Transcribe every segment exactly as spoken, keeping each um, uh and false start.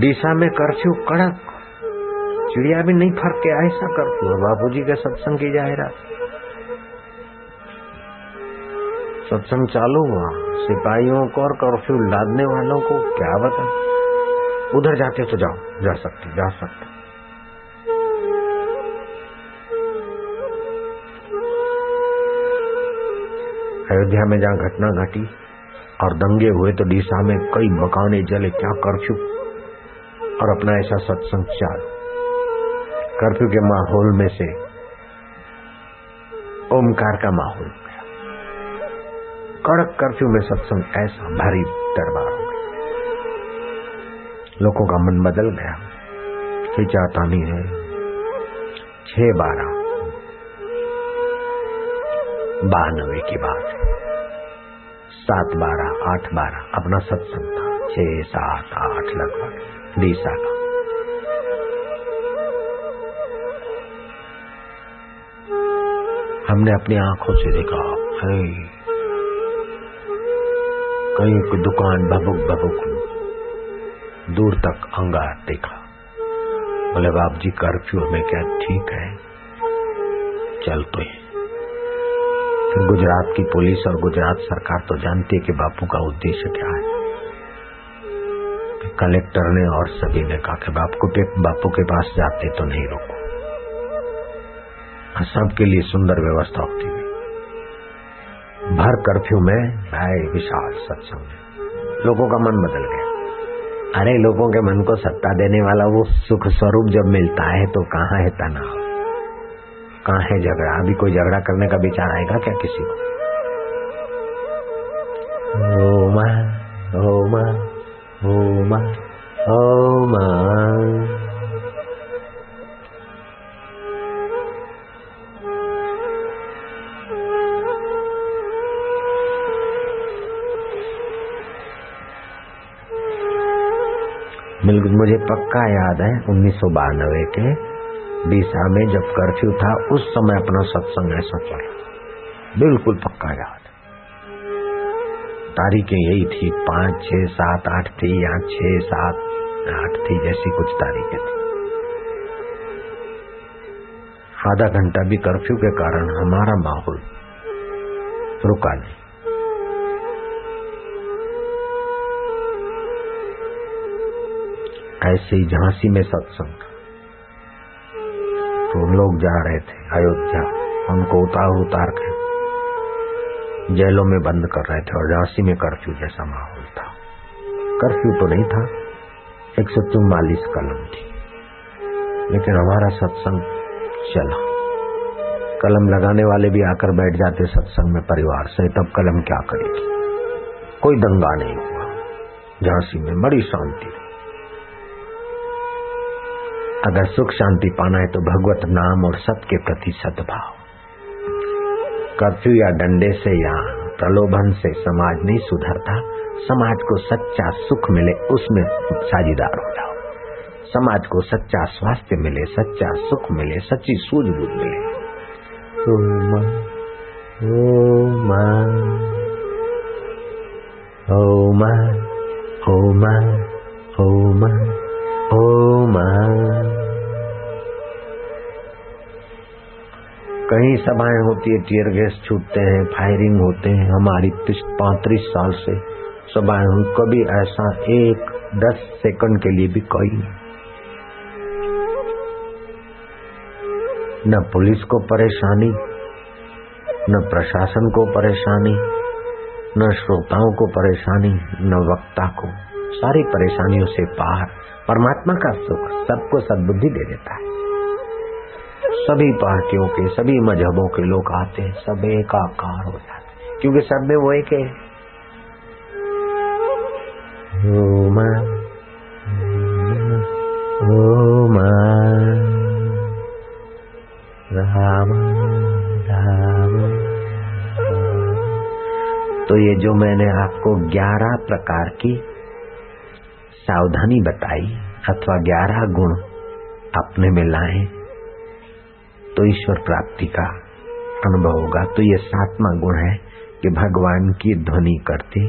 दिशा में कर्फ्यू कड़क, चिड़िया भी नहीं फर्क के ऐसा कर्फ्यू। बापूजी के सत्संग की जाहिरात, सत्संग चालू हुआ, सिपाहियों को और कर्फ्यू लादने वालों को क्या बता, उधर जाते तो जाओ, जा सकते जा सकते। अयोध्या में जहां घटना घटी और दंगे हुए तो डीसा में कई मकाने जले, क्या कर्फ्यू और अपना ऐसा सत्संग चाल। कर्फ्यू के माहौल में से ओमकार का माहौल, कड़क कर्फ्यू में सत्संग ऐसा भारी दरबार हो गया। लोगों का मन बदल गया, हिचातानी है छह बारह बानवे की बात है, सात बारह आठ बारह अपना सत्संग था, छह सात आठ लगभग डीसा का। हमने अपनी आंखों से देखा है, कहीं की दुकान भभुक भभुक, दूर तक अंगार देखा। बोले बाप जी कर्फ्यू में क्या ठीक है, चलते हैं। गुजरात की पुलिस और गुजरात सरकार तो जानती है कि बापू का उद्देश्य क्या है। कलेक्टर ने और सभी ने कहा कि बापू के बापू के पास जाते तो नहीं रोको, सबके लिए सुंदर व्यवस्था होती है। भर कर्फ्यू में भाई विशाल सत्संग, लोगों का मन बदल गया। अरे लोगों के मन को सत्ता देने वाला वो सुख स्वरूप जब मिलता है तो कहाँ है तनाव, कहाँ है झगड़ा। अभी कोई झगड़ा करने का विचार आएगा क्या किसी को? ओमा ओमा ओमा ओमा, बिल्कुल मुझे पक्का याद है उन्नीस सौ बानवे के डीसा में जब कर्फ्यू था उस समय अपना सत्संग ऐसा चला, बिल्कुल पक्का याद। तारीखें यही थी, पांच छह सात आठ थी या छह सात आठ थी, जैसी कुछ तारीखें थी। आधा घंटा भी कर्फ्यू के कारण हमारा माहौल रुका नहीं। ऐसे ही झांसी में सत्संग, तो लोग जा रहे थे अयोध्या, उनको उतार उतार के जेलों में बंद कर रहे थे। और झांसी में कर्फ्यू जैसा माहौल था, कर्फ्यू तो नहीं था, एक सौ चौवालीस कलम थी, लेकिन हमारा सत्संग चला। कलम लगाने वाले भी आकर बैठ जाते सत्संग में परिवार से, तब कलम क्या करेगी। कोई दंगा नहीं हुआ झांसी में, बड़ी शांति। अगर सुख शांति पाना है तो भगवत नाम और सबके प्रति सद्भाव। कर्फ्यू या डंडे से या प्रलोभन से समाज नहीं सुधरता। समाज को सच्चा सुख मिले उसमें साझीदार हो जाओ, समाज को सच्चा स्वास्थ्य मिले, सच्चा सुख मिले, सच्ची सूझबूझ मिले। ओम ओम ओम ओम ओम ओम। कहीं सभाएं होती है, टीयर गैस छूटते हैं, फायरिंग होते हैं। हमारी पैंतीस साल से सभाएं हुई, कभी ऐसा एक दस सेकंड के लिए भी कोई नहीं, न पुलिस को परेशानी, न प्रशासन को परेशानी, न श्रोताओं को परेशानी, न वक्ता को। सारी परेशानियों से पार परमात्मा का सुख सबको सद्बुद्धि दे देता है। सभी पार्टियों के सभी मजहबों के लोग आते हैं, सब एक आकार हो जाते हैं, क्योंकि सब में वो एक है। ओम ओम राम राम। तो ये जो मैंने आपको ग्यारह प्रकार की सावधानी बताई अथवा ग्यारह गुण अपने में लाएं तो ईश्वर प्राप्ति का अनुभव होगा। तो ये सातवां गुण है कि भगवान की ध्वनि करते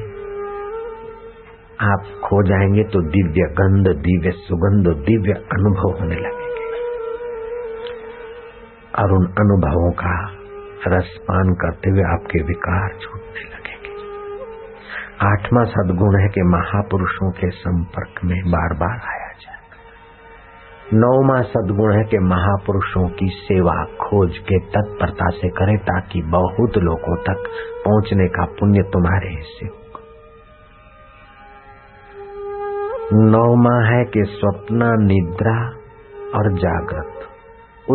आप खो जाएंगे तो दिव्य गंध, दिव्य सुगंध, दिव्य अनुभव होने लगेंगे और उन अनुभवों का रस पान करते हुए आपके विकार छूटने लगेंगे। आठवां सद्गुण है कि महापुरुषों के संपर्क में बार बार आया जाए। नौवां सद्गुण है कि महापुरुषों की सेवा खोज के तत्परता से करें ताकि बहुत लोगों तक पहुंचने का पुण्य तुम्हारे हिस्से हो। नौमा है कि स्वप्न, निद्रा और जागृत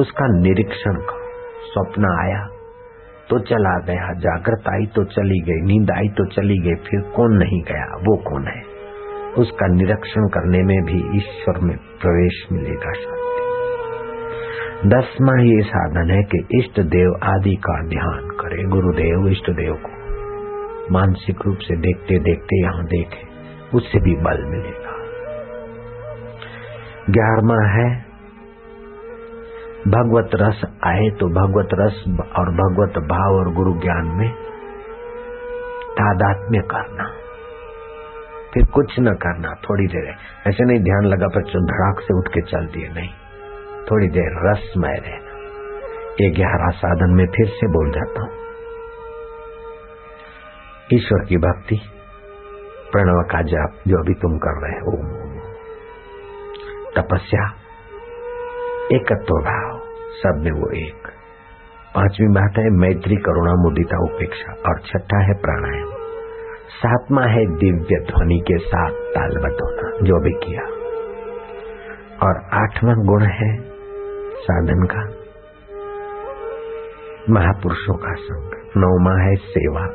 उसका निरीक्षण करो। स्वप्न आया तो चला गया, जागृत आई तो चली गई, नींद आई तो चली गई, फिर कौन नहीं गया, वो कौन है, उसका निरीक्षण करने में भी ईश्वर में प्रवेश मिलेगा, शांति। दसवां ये साधन है कि इष्ट देव आदि का ध्यान करें। गुरुदेव, इष्ट देव को मानसिक रूप से देखते देखते यहाँ देखें, उससे भी बल मिलेगा। ग्यारहवां है भगवत रस आए तो भगवत रस और भगवत भाव और गुरु ज्ञान में तादात्म्य करना, फिर कुछ न करना, थोड़ी देर ऐसे नहीं ध्यान लगा पर धड़ाक से उठ के चल दिए, नहीं, थोड़ी देर रसमय रहना। ये ग्यारह साधन में फिर से बोल जाता हूं। ईश्वर की भक्ति, प्रणव का जाप जो अभी तुम कर रहे हो, तपस्या, एकत्व भाव, सब में वो एक। पांचवी बात है मैत्री, करुणा, मुदिता, उपेक्षा और छठा है प्राणायाम। सातवां है दिव्य ध्वनि के साथ तालबद्ध होना, जो भी किया। और आठवां गुण है साधन का महापुरुषों का संग। नौवां है सेवा,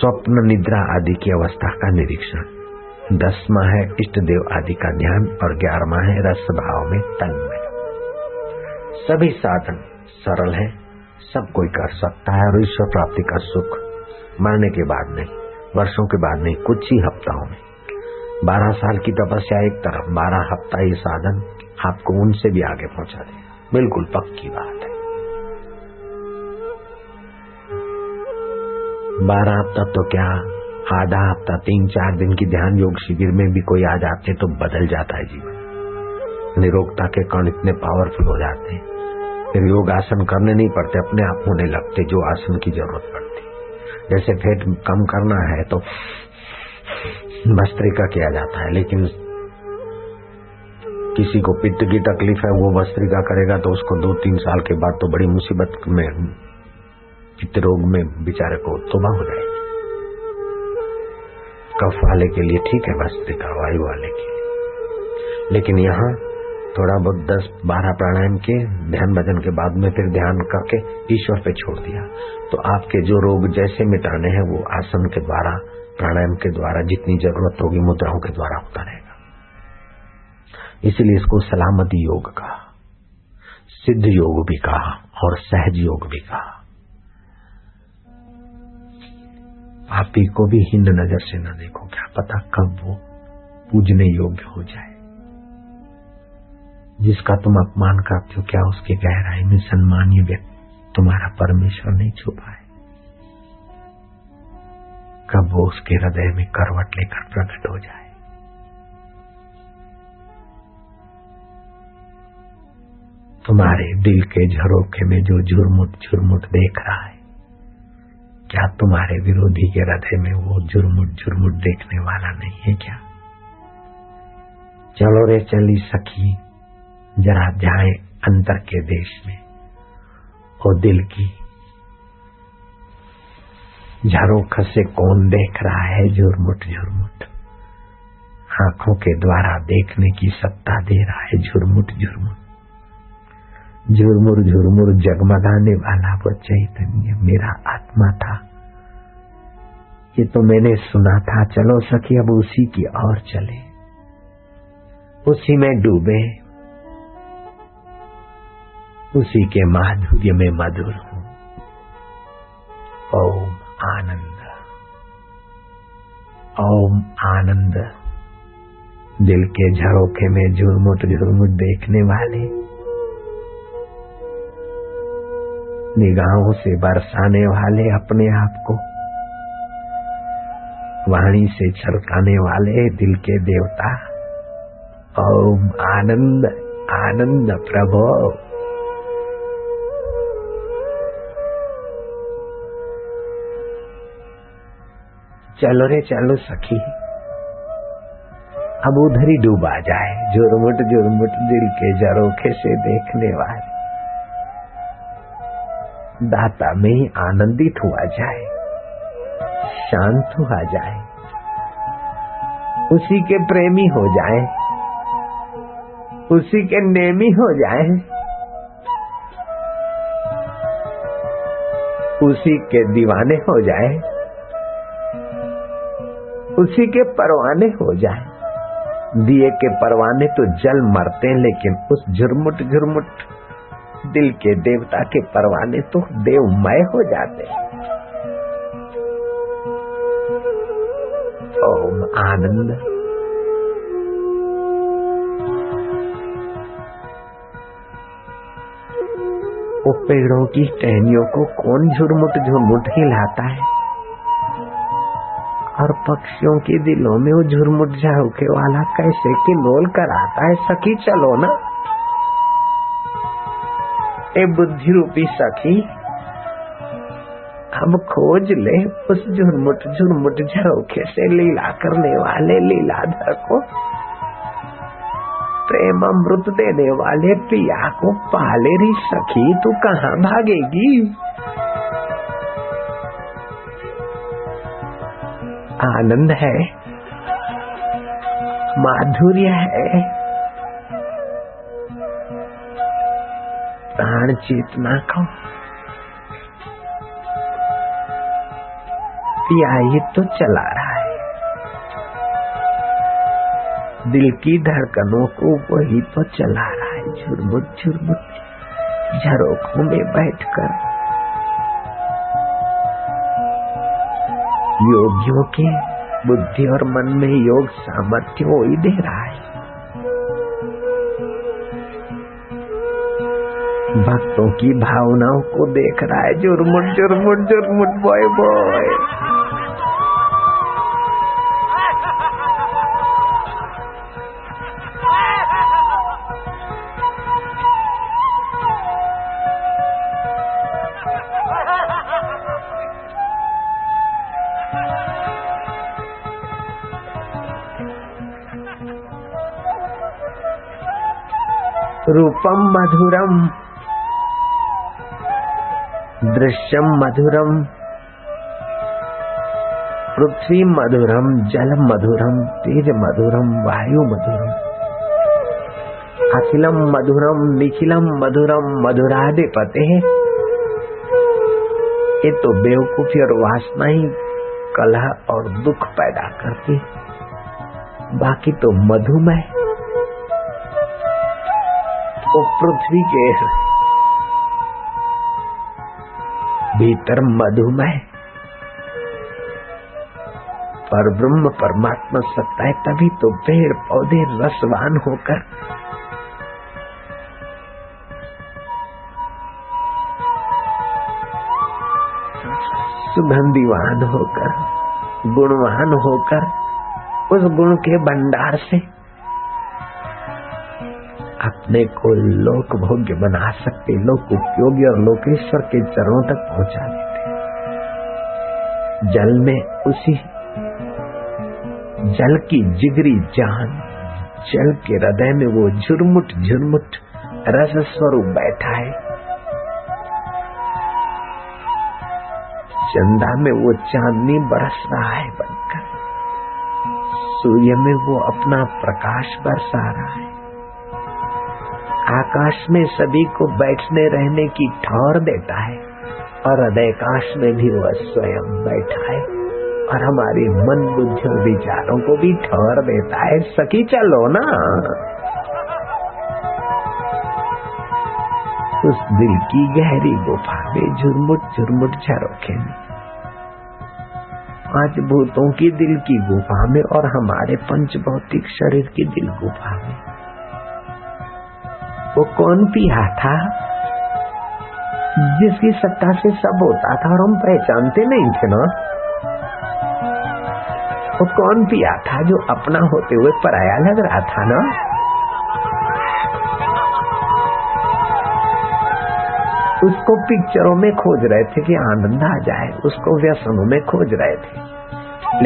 स्वप्न, निद्रा आदि की अवस्था का निरीक्षण। दसवां है इष्ट देव आदि का ध्यान और ग्यारहवां है रस भाव में तन्मय। सभी साधन सरल है, सब कोई कर सकता है और ईश्वर प्राप्ति का सुख मरने के बाद नहीं, वर्षों के बाद नहीं, कुछ ही हफ्ताओं में। बारह साल की तपस्या एक तरफ, बारह हफ्ता ये साधन आपको उनसे भी आगे पहुंचा देगा, बिल्कुल पक्की बात है। बारह हफ्ता तो क्या, आधा हफ्ता, तीन चार दिन की ध्यान योग शिविर में भी कोई आ जाते तो बदल जाता है जीवन, निरोगता के कण इतने पावरफुल हो जाते हैं, फिर योग आसन करने नहीं पड़ते, अपने आप होने लगते जो आसन की जरूरत पड़ती। जैसे फेट कम करना है तो भस्त्रिका किया जाता है, लेकिन किसी को पित्त की तकलीफ है, वो भस्त्रिका करेगा तो उसको दो तीन साल के बाद तो बड़ी मुसीबत में, पित्त रोग में बेचारे को तोबा हो जाएगी। कफ वाले के लिए ठीक है भस्त्रिका, वायु वाले के लिए, लेकिन यहाँ थोड़ा बहुत दस बारह प्राणायाम के ध्यान भजन के बाद में फिर ध्यान करके ईश्वर पे छोड़ दिया तो आपके जो रोग जैसे मिटाने हैं वो आसन के द्वारा, प्राणायाम के द्वारा, जितनी जरूरत होगी मुद्राओं के द्वारा होता रहेगा। इसीलिए इसको सलामती योग कहा, सिद्ध योग भी कहा और सहज योग भी कहा। आप ही को भी हिंद नजर से न देखो, क्या पता कब वो पूजने योग्य हो जाए। जिसका तुम अपमान करते हो, क्या उसके गहराई में सम्मानीय व्यक्ति तुम्हारा परमेश्वर नहीं छुपा है? कब वो उसके हृदय में करवट लेकर प्रकट हो जाए। तुम्हारे दिल के झरोखे में जो झुरमुट झुरमुट देख रहा है, क्या तुम्हारे विरोधी के हृदय में वो झुरमुट झुरमुट देखने वाला नहीं है क्या? चलो रे चली सखी जरा जाए अंतर के देश में, ओ दिल की झरोख से कौन देख रहा है झुरमुट झुरमुट? आंखों के द्वारा देखने की सत्ता दे रहा है झुरमुट झुरमुट। झुरमुर झुरमुर जगमगाने वाला वो चैतन्य मेरा आत्मा था, ये तो मैंने सुना था। चलो सखी अब उसी की ओर चले, उसी में डूबे, उसी के माधुर्य में मधुर हो। ओम आनंद, ओम आनंद। दिल के झरोखे में झुरमुट झुरमुट देखने वाले निगाहों से बरसाने वाले अपने आप को, वाणी से छलकाने वाले दिल के देवता। ओम आनंद आनंद प्रभो। चलो रे चलो सखी, अब उधर ही डूबा जाए, झुरमुट झुरमुट दिल के झरोखे से देखने वाले दाता में ही आनंदित हुआ जाए, शांत हुआ जाए, उसी के प्रेमी हो जाए, उसी के नेमी हो जाए, उसी के दीवाने हो जाए, उसी के परवाने हो जाए। दिए के परवाने तो जल मरते हैं, लेकिन उस झुरमुट झुरमुट दिल के देवता के परवाने तो देवमय हो जाते हैं। ओम आनंद। वो पेड़ों की टहनियों को कौन झुरमुट झुरमुट हिलाता है, और पक्षियों के दिलों में वो झुरमुट झरोखे वाला कैसे कि बोल कर आता है। सखी चलो ना, ए बुद्धि रूपी सखी, अब खोज ले उस झुरमुट झुरमुट झरोखे से लीला करने वाले लीलाधर को, प्रेम अमृत देने वाले पिया को पाले री सखी, तू कहाँ भागेगी। आनंद है, माधुर्य है, प्राण चेतना का पिया ये तो चला रहा है, दिल की धड़कनों को वही तो चला रहा है, झुरमुट झुरमुट झरोखों में बैठकर योगियों के बुद्धि और मन में योग सामर्थ्य वो ही दे रहा है, भक्तों की भावनाओं को देख रहा है। झुरमुट झुरमुट झुरमुट बॉय बॉय, रूपम मधुरम दृश्यम मधुरम पृथ्वी मधुरम जल मधुरम तेज मधुरम वायु मधुरम अखिलम मधुरम निखिलम मधुरम मधुराधिपते। ये तो बेवकूफी और वासना ही कलह और दुख पैदा करती, बाकी तो मधुमय पृथ्वी के भीतर मधुमय पर ब्रह्म परमात्मा सत्ता है, तभी तो पेड़ पौधे रसवान होकर सुगंधिवान होकर गुणवान होकर उस गुण के भंडार से अपने को लोक भोग्य बना सकते, लोक उपयोगी और लोकेश्वर के चरणों तक पहुंचा देते। जल में उसी जल की जिगरी जान, जल के हृदय में वो झुरमुट झुरमुट रस स्वरूप बैठा है, चंदा में वो चांदनी बरस रहा है बनकर, सूर्य में वो अपना प्रकाश बरसा रहा है, आकाश में सभी को बैठने रहने की ठौर देता है, और हृदयकाश में भी वह स्वयं बैठा है और हमारे मन बुद्धि और विचारों को भी ठौर देता है। सखी चलो ना, उस दिल की गहरी गुफा में झुरमुट झुरमुट झरोखे में, पांच भूतों की दिल की गुफा में और हमारे पंच भौतिक शरीर की दिल गुफा में वो कौन पिया था, जिसकी सत्ता से सब होता था और हम पहचानते नहीं थे ना। वो कौन पिया था जो अपना होते हुए पराया लग रहा था ना। उसको पिक्चरों में खोज रहे थे कि आनंद आ जाए, उसको व्यसनों में खोज रहे थे,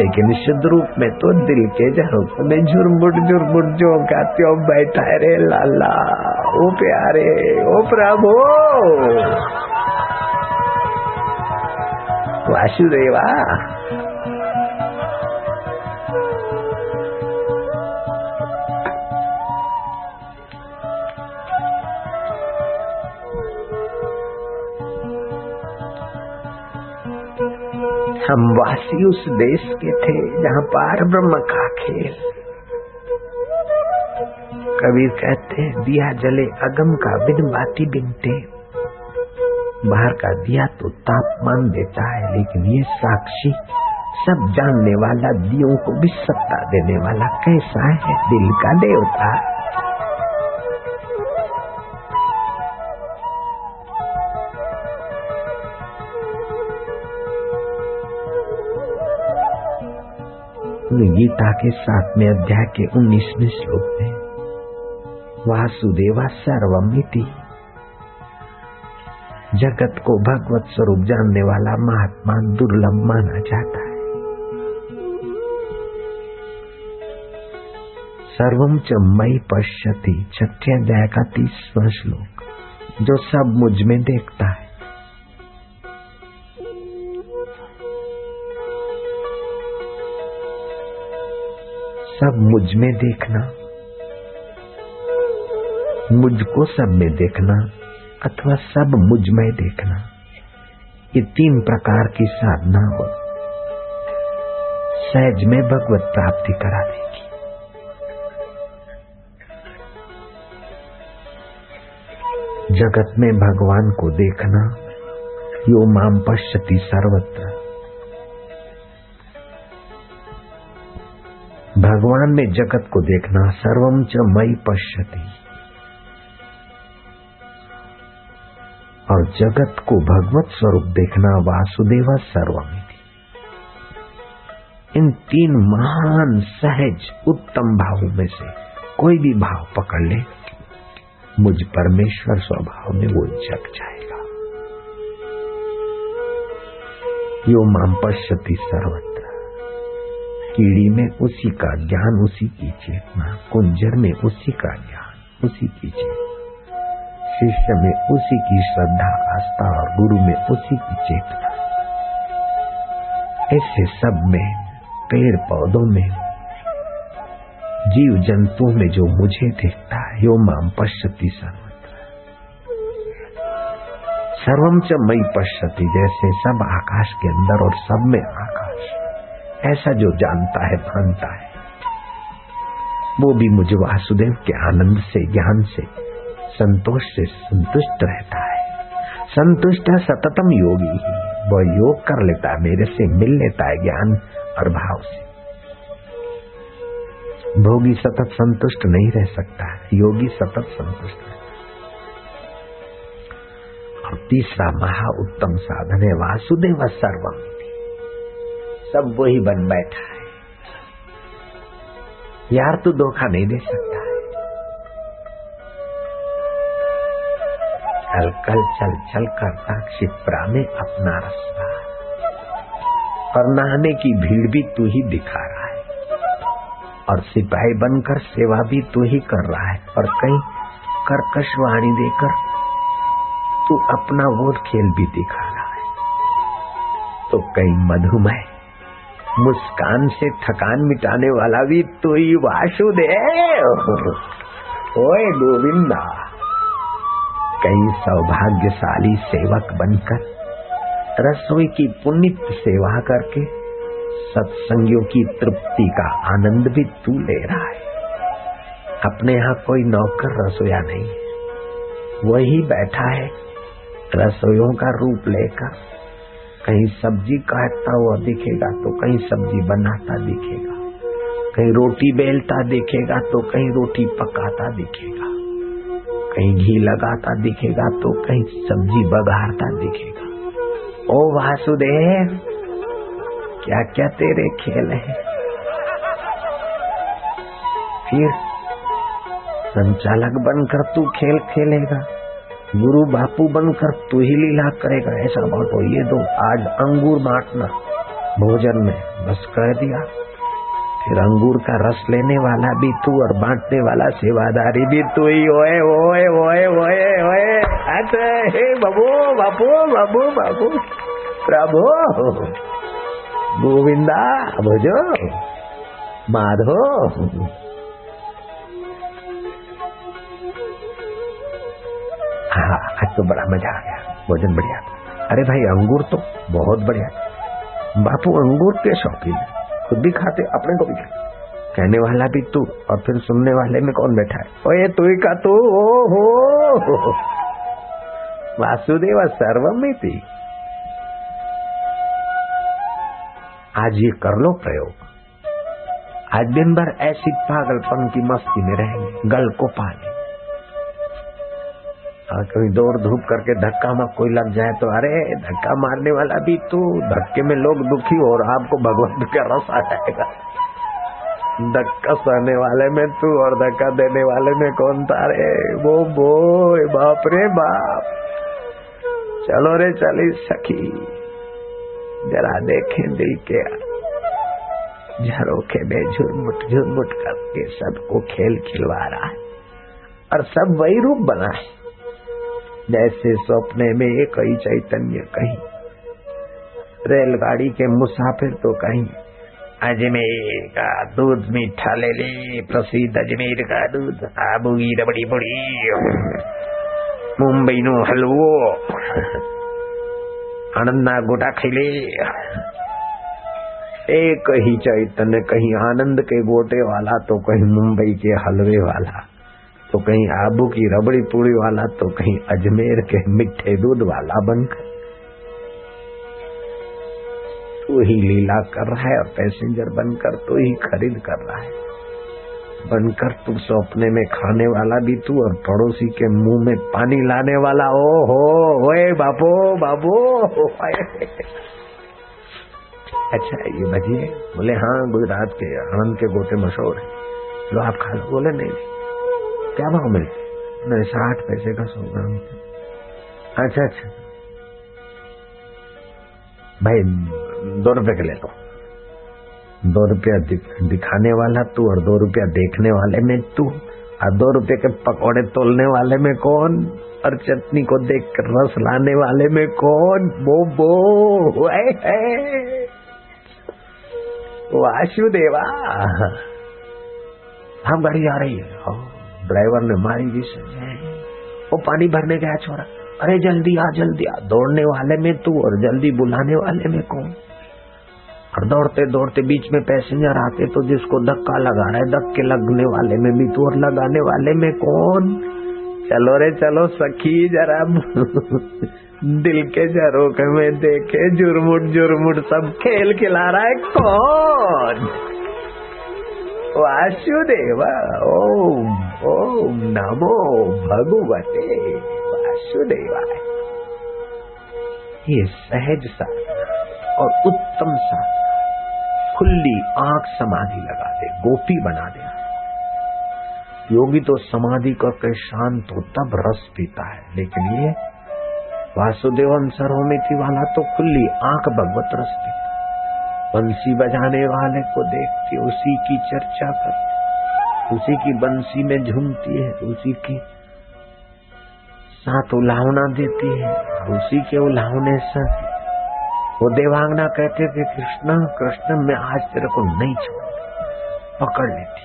लेकिन शुद्ध रूप में तो दिल के झरोखों में झुरमुट झुरमुट जो गाते बैठा रे लाला, ओ प्यारे, ओ प्रभु, वासुदेवा। हम वासी उस देश के थे जहाँ पार ब्रह्म का खेल। कबीर कहते हैं, दिया जले अगम का बिन बाती बिन तेल। बाहर का दिया तो तापमान देता है, लेकिन ये साक्षी सब जानने वाला, दियों को भी सत्ता देने वाला कैसा है? दिल का देवता। गीता के सातवें अध्याय के उन्नीसवें श्लोक में वासुदेवा सर्वमिति, जगत को भगवत स्वरूप जानने वाला महात्मा दुर्लभ माना जाता है। सर्वम च मयि पश्यति, छठे अध्याय का तीसवां श्लोक, जो सब मुझ में देखता है। सब मुझ में देखना, मुझको सब में देखना अथवा सब मुझ में देखना, ये तीन प्रकार की साधना हो सहज में भगवत प्राप्ति करा देगी। जगत में भगवान को देखना, यो माम पश्यति सर्वत्र, भगवान में जगत को देखना, सर्वम च मयि पश्यति, और जगत को भगवत स्वरूप देखना वासुदेव सर्वमिति। इन तीन महान सहज उत्तम भावों में से कोई भी भाव पकड़ ले, मुझ परमेश्वर स्वभाव में वो जग जाएगा। यो माम पश्यति सर्वत्र, कीड़ी में उसी का ज्ञान, उसी की चेतना, कुंजर में उसी का ज्ञान, उसी की चेतना, शिष्य में उसी की श्रद्धा आस्था और गुरु में उसी की चेतना। ऐसे सब में, पेड़ पौधों में, जीव जंतुओं में जो मुझे देखता है, यो माम पश्यति सर्वत्र। सर्वम च मयि पश्यति, जैसे सब आकाश के अंदर और सब में आकाश, ऐसा जो जानता है मानता है, वो भी मुझ वासुदेव के आनंद से, ज्ञान से, संतोष से संतुष्ट रहता है। संतुष्ट है सततम योगी, वह योग कर लेता है, मेरे से मिल लेता है ज्ञान और भाव से। भोगी सतत संतुष्ट नहीं रह सकता, योगी सतत संतुष्ट रहता है। और तीसरा महा उत्तम साधन है वासुदेव सर्वम, सब वो ही बन बैठा है। यार तू धोखा नहीं दे सकता है। चल कल चल चल करता क्षिप्रा में अपना रास्ता, और नहाने की भीड़ भी तू ही दिखा रहा है, और सिपाही बनकर सेवा भी तू ही कर रहा है, और कहीं कर्कश वाणी देकर तू अपना वो खेल भी दिखा रहा है, तो कहीं मधुमेह मुस्कान से थकान मिटाने वाला भी तू ही वासुदेव। ओए गोविंदा, कई सौभाग्यशाली सेवक बनकर रसोई की पुनीत सेवा करके सत्संगियों की तृप्ति का आनंद भी तू ले रहा है। अपने यहाँ कोई नौकर रसोया नहीं है, वही बैठा है रसोइयों का रूप लेकर। कहीं सब्जी काटता हुआ दिखेगा तो कहीं सब्जी बनाता दिखेगा, कहीं रोटी बेलता दिखेगा तो कहीं रोटी पकाता दिखेगा, कहीं घी लगाता दिखेगा तो कहीं सब्जी बघारता दिखेगा। ओ वासुदेव, क्या क्या तेरे खेल है। फिर संचालक बनकर तू खेल खेलेगा, गुरु बापू बनकर तू ही लीला करेगा। ऐसा बांटो, ये दो आज अंगूर बांटना भोजन में, बस कह दिया। फिर अंगूर का रस लेने वाला भी तू और बांटने वाला सेवादारी भी तू ही। ओए ओए ओए ओए ओए अरे हे बाबू बापू बाबू बाबू प्रभु गोविंदा भजो माधो। हाँ, आज तो बड़ा मजा आ गया, भोजन बढ़िया। अरे भाई अंगूर तो बहुत बढ़िया, बापू अंगूर के शौकीन है, खुद भी खाते अपने को भी खाते। कहने वाला भी तू और फिर सुनने वाले में कौन बैठा है। ओए तू ही का तू। ओ हो वासुदेव सर्वमिति। आज ये कर लो प्रयोग। आज दिन भर ऐसी पागलपन की मस्ती में रहेंगे, गल को पाले। और कभी दौड़ धूप करके धक्का में कोई लग जाए तो अरे धक्का मारने वाला भी तू, धक्के में लोग दुखी हो और आपको भगवान का रस आ जाएगा। धक्का सहने वाले में तू और धक्का देने वाले में कौन था। अरे वो वो बाप रे बाप। चलो रे चली सखी, जरा देखें दिल के झरोखे में झुरमुट झुरमुट करके सबको खेल खिलवा रहा है और सब वही रूप बना है जैसे सपने में कहीं चैतन्य, कहीं रेलगाड़ी के मुसाफिर तो कहीं अजमेर का दूध मीठा ले ले, प्रसिद्ध अजमेर का दूध, आबू की रबड़ी बड़ी, मुंबई नो हलवो, आनंद ना गोटा खिले। एक ही चैतन्य, कहीं आनंद के गोटे वाला तो कहीं मुंबई के हलवे वाला तो कहीं आबू की रबड़ी पूरी वाला तो कहीं अजमेर के मिठे दूध वाला बनकर तू ही लीला कर रहा है और पैसेंजर बनकर तू ही खरीद कर रहा है। बनकर तू सपने में खाने वाला भी तू और पड़ोसी के मुंह में पानी लाने वाला। ओ हो ओए बापो बाबू। अच्छा ये भजिए, बोले हाँ गुजरात के आनंद के गोटे मशहूर है, जो आप खा लो। बोले नहीं, क्या भाव मिलते। मैं साठ पैसे का सौ ग्राम। अच्छा अच्छा भाई दो रुपए के ले लो। दो रुपया दिखाने वाला तू और दो रुपया देखने वाले में तू और दो रुपये के पकौड़े तोलने वाले में कौन और चटनी को देख कर रस लाने वाले में कौन। बो बो वासुदेवा। हम गाड़ी आ रही है, ड्राइवर ने मारी जिस वो पानी भरने गया छोरा। अरे जल्दी आ जल्दी आ, दौड़ने वाले में तू और जल्दी बुलाने वाले में कौन। और दौड़ते दौड़ते बीच में पैसेंजर आते तो जिसको धक्का लगा रहा है धक्के लगने वाले में भी तू और लगाने वाले में कौन। चलो रे चलो सखी, जरा दिल के झरोखे में देखे झुरमुट झुरमुट सब खेल खिला रहा है कौन। वासुदेवा। ओम ओम नमो भगवते वासुदेवाय। ये सहज सा और उत्तम सा खुली आंख समाधि लगा दे, गोपी बना दे। योगी तो समाधि करके शांत हो तब रस पीता है, लेकिन ये वासुदेवन सर्वमिति वाला तो खुली आंख भगवत रस पीता। बंसी बजाने वाले को देखती, उसी की चर्चा करती, उसी की बंसी में झूमती है, उसी की साथ उलावना देती है, उसी के उलावने से वो देवांगना कहते थे कृष्णा कृष्ण मैं आज तेरे को नहीं छोड़ूंगा। पकड़ लेती,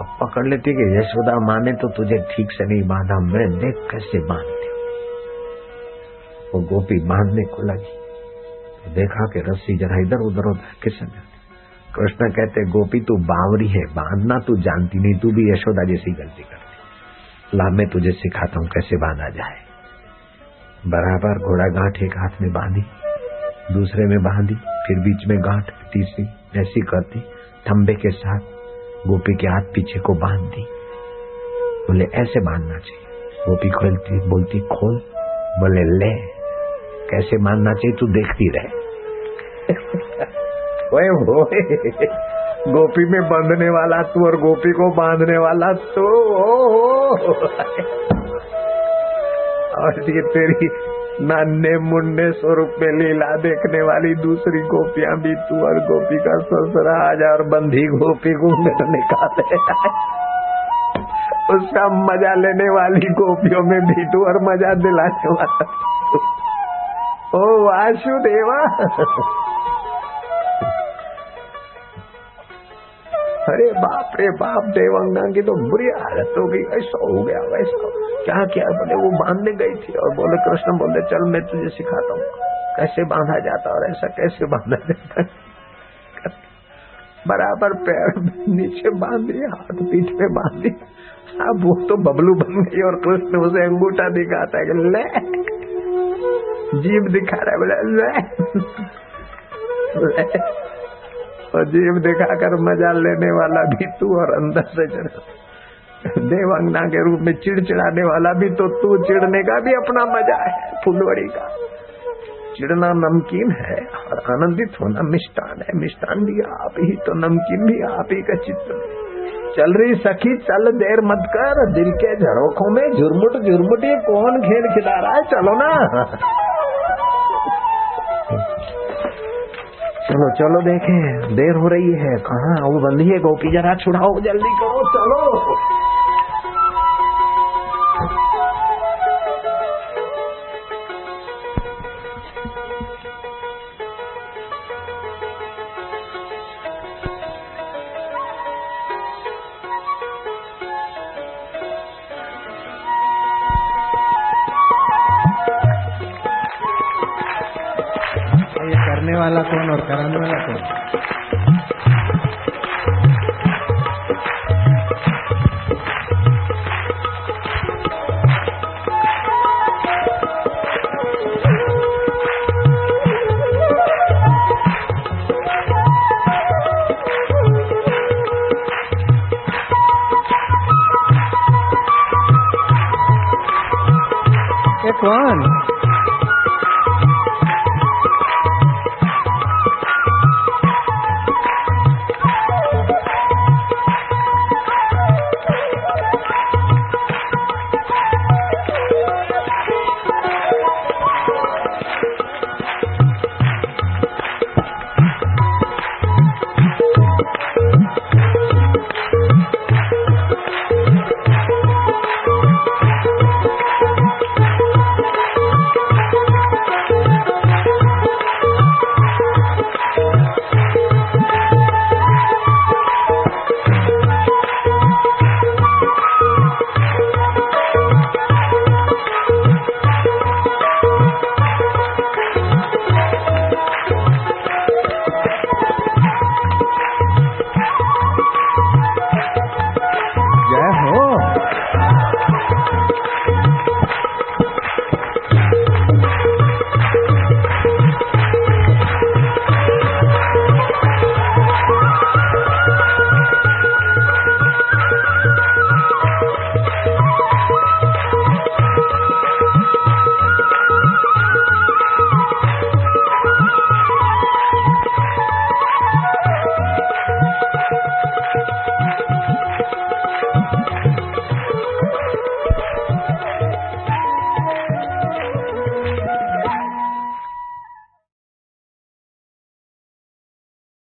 अब पकड़ लेती कि यशोदा माँ ने तो तुझे ठीक से नहीं बांधा, मैं देख कैसे बांधती। वो गोपी बांधने को लगी, देखा कि रस्सी जरा इधर उधर उधर किसन। कृष्ण कहते गोपी तू बावरी है, बांधना तू जानती नहीं, तू भी यशोदा जैसी गलती करती। ला मैं तुझे सिखाता हूँ कैसे बांधा जाए। बराबर घोड़ा गांठ एक हाथ में बांधी, दूसरे में बांधी, फिर बीच में गांठ, तीसरी ऐसी करती, थंबे के साथ गोपी के हाथ पीछे को बांध दी। बोले ऐसे बांधना चाहिए। गोपी खोलती बोलती खोल, बोले ले, कैसे बांधना चाहिए तू देखती रहे। ओए होए, गोपी में बंधने वाला तू और गोपी को बांधने वाला तू, ओ और ये तेरी नन्हे मुन्ने स्वरूप में लीला देखने वाली दूसरी गोपियां भी तू और गोपी का ससुरा आ जा और बंधी गोपी को निकाले। उसका मजा लेने वाली गोपियों में भी तू और मजा दिलाने वाला ओ वासुदेवा। अरे बाप रे बाप, देवांगना की तो बुरी हालत हो गई, ऐसा हो गया वैसा क्या क्या। बोले वो बांधने गई थी और बोले कृष्ण बोले चल मैं तुझे सिखाता हूँ कैसे बांधा जाता और ऐसा कैसे बांधा जाता। बराबर पैर नीचे बांध दिया, हाथ पीठ में बांध दिया। अब वो तो बबलू बन गई और कृष्ण उसे अंगूठा दिखाता है कि ले, जीभ दिखा रहा है, बोला ले, ले। और जीव दिखाकर मजा लेने वाला भी तू और अंदर से देवांगना के रूप में चिड़चिड़ाने वाला भी तो तू। चिड़ने का भी अपना मजा है, फुलवड़ी का चिड़ना नमकीन है और आनंदित होना मिष्टान है। मिष्टान भी आप ही, तो नमकीन भी आप ही का चित्र। चल रही सखी चल, देर मत कर, दिल के झरोखों में झुरमुट झुरमुट ये कौन खेल खिला रहा है, चलो ना, चलो चलो देखें देर हो रही है, कहाँ वो बंधी है गोपी, जरा छुड़ाओ, जल्दी करो, चलो। करने वाला कौन और कराने वाला कौन? ये कौन?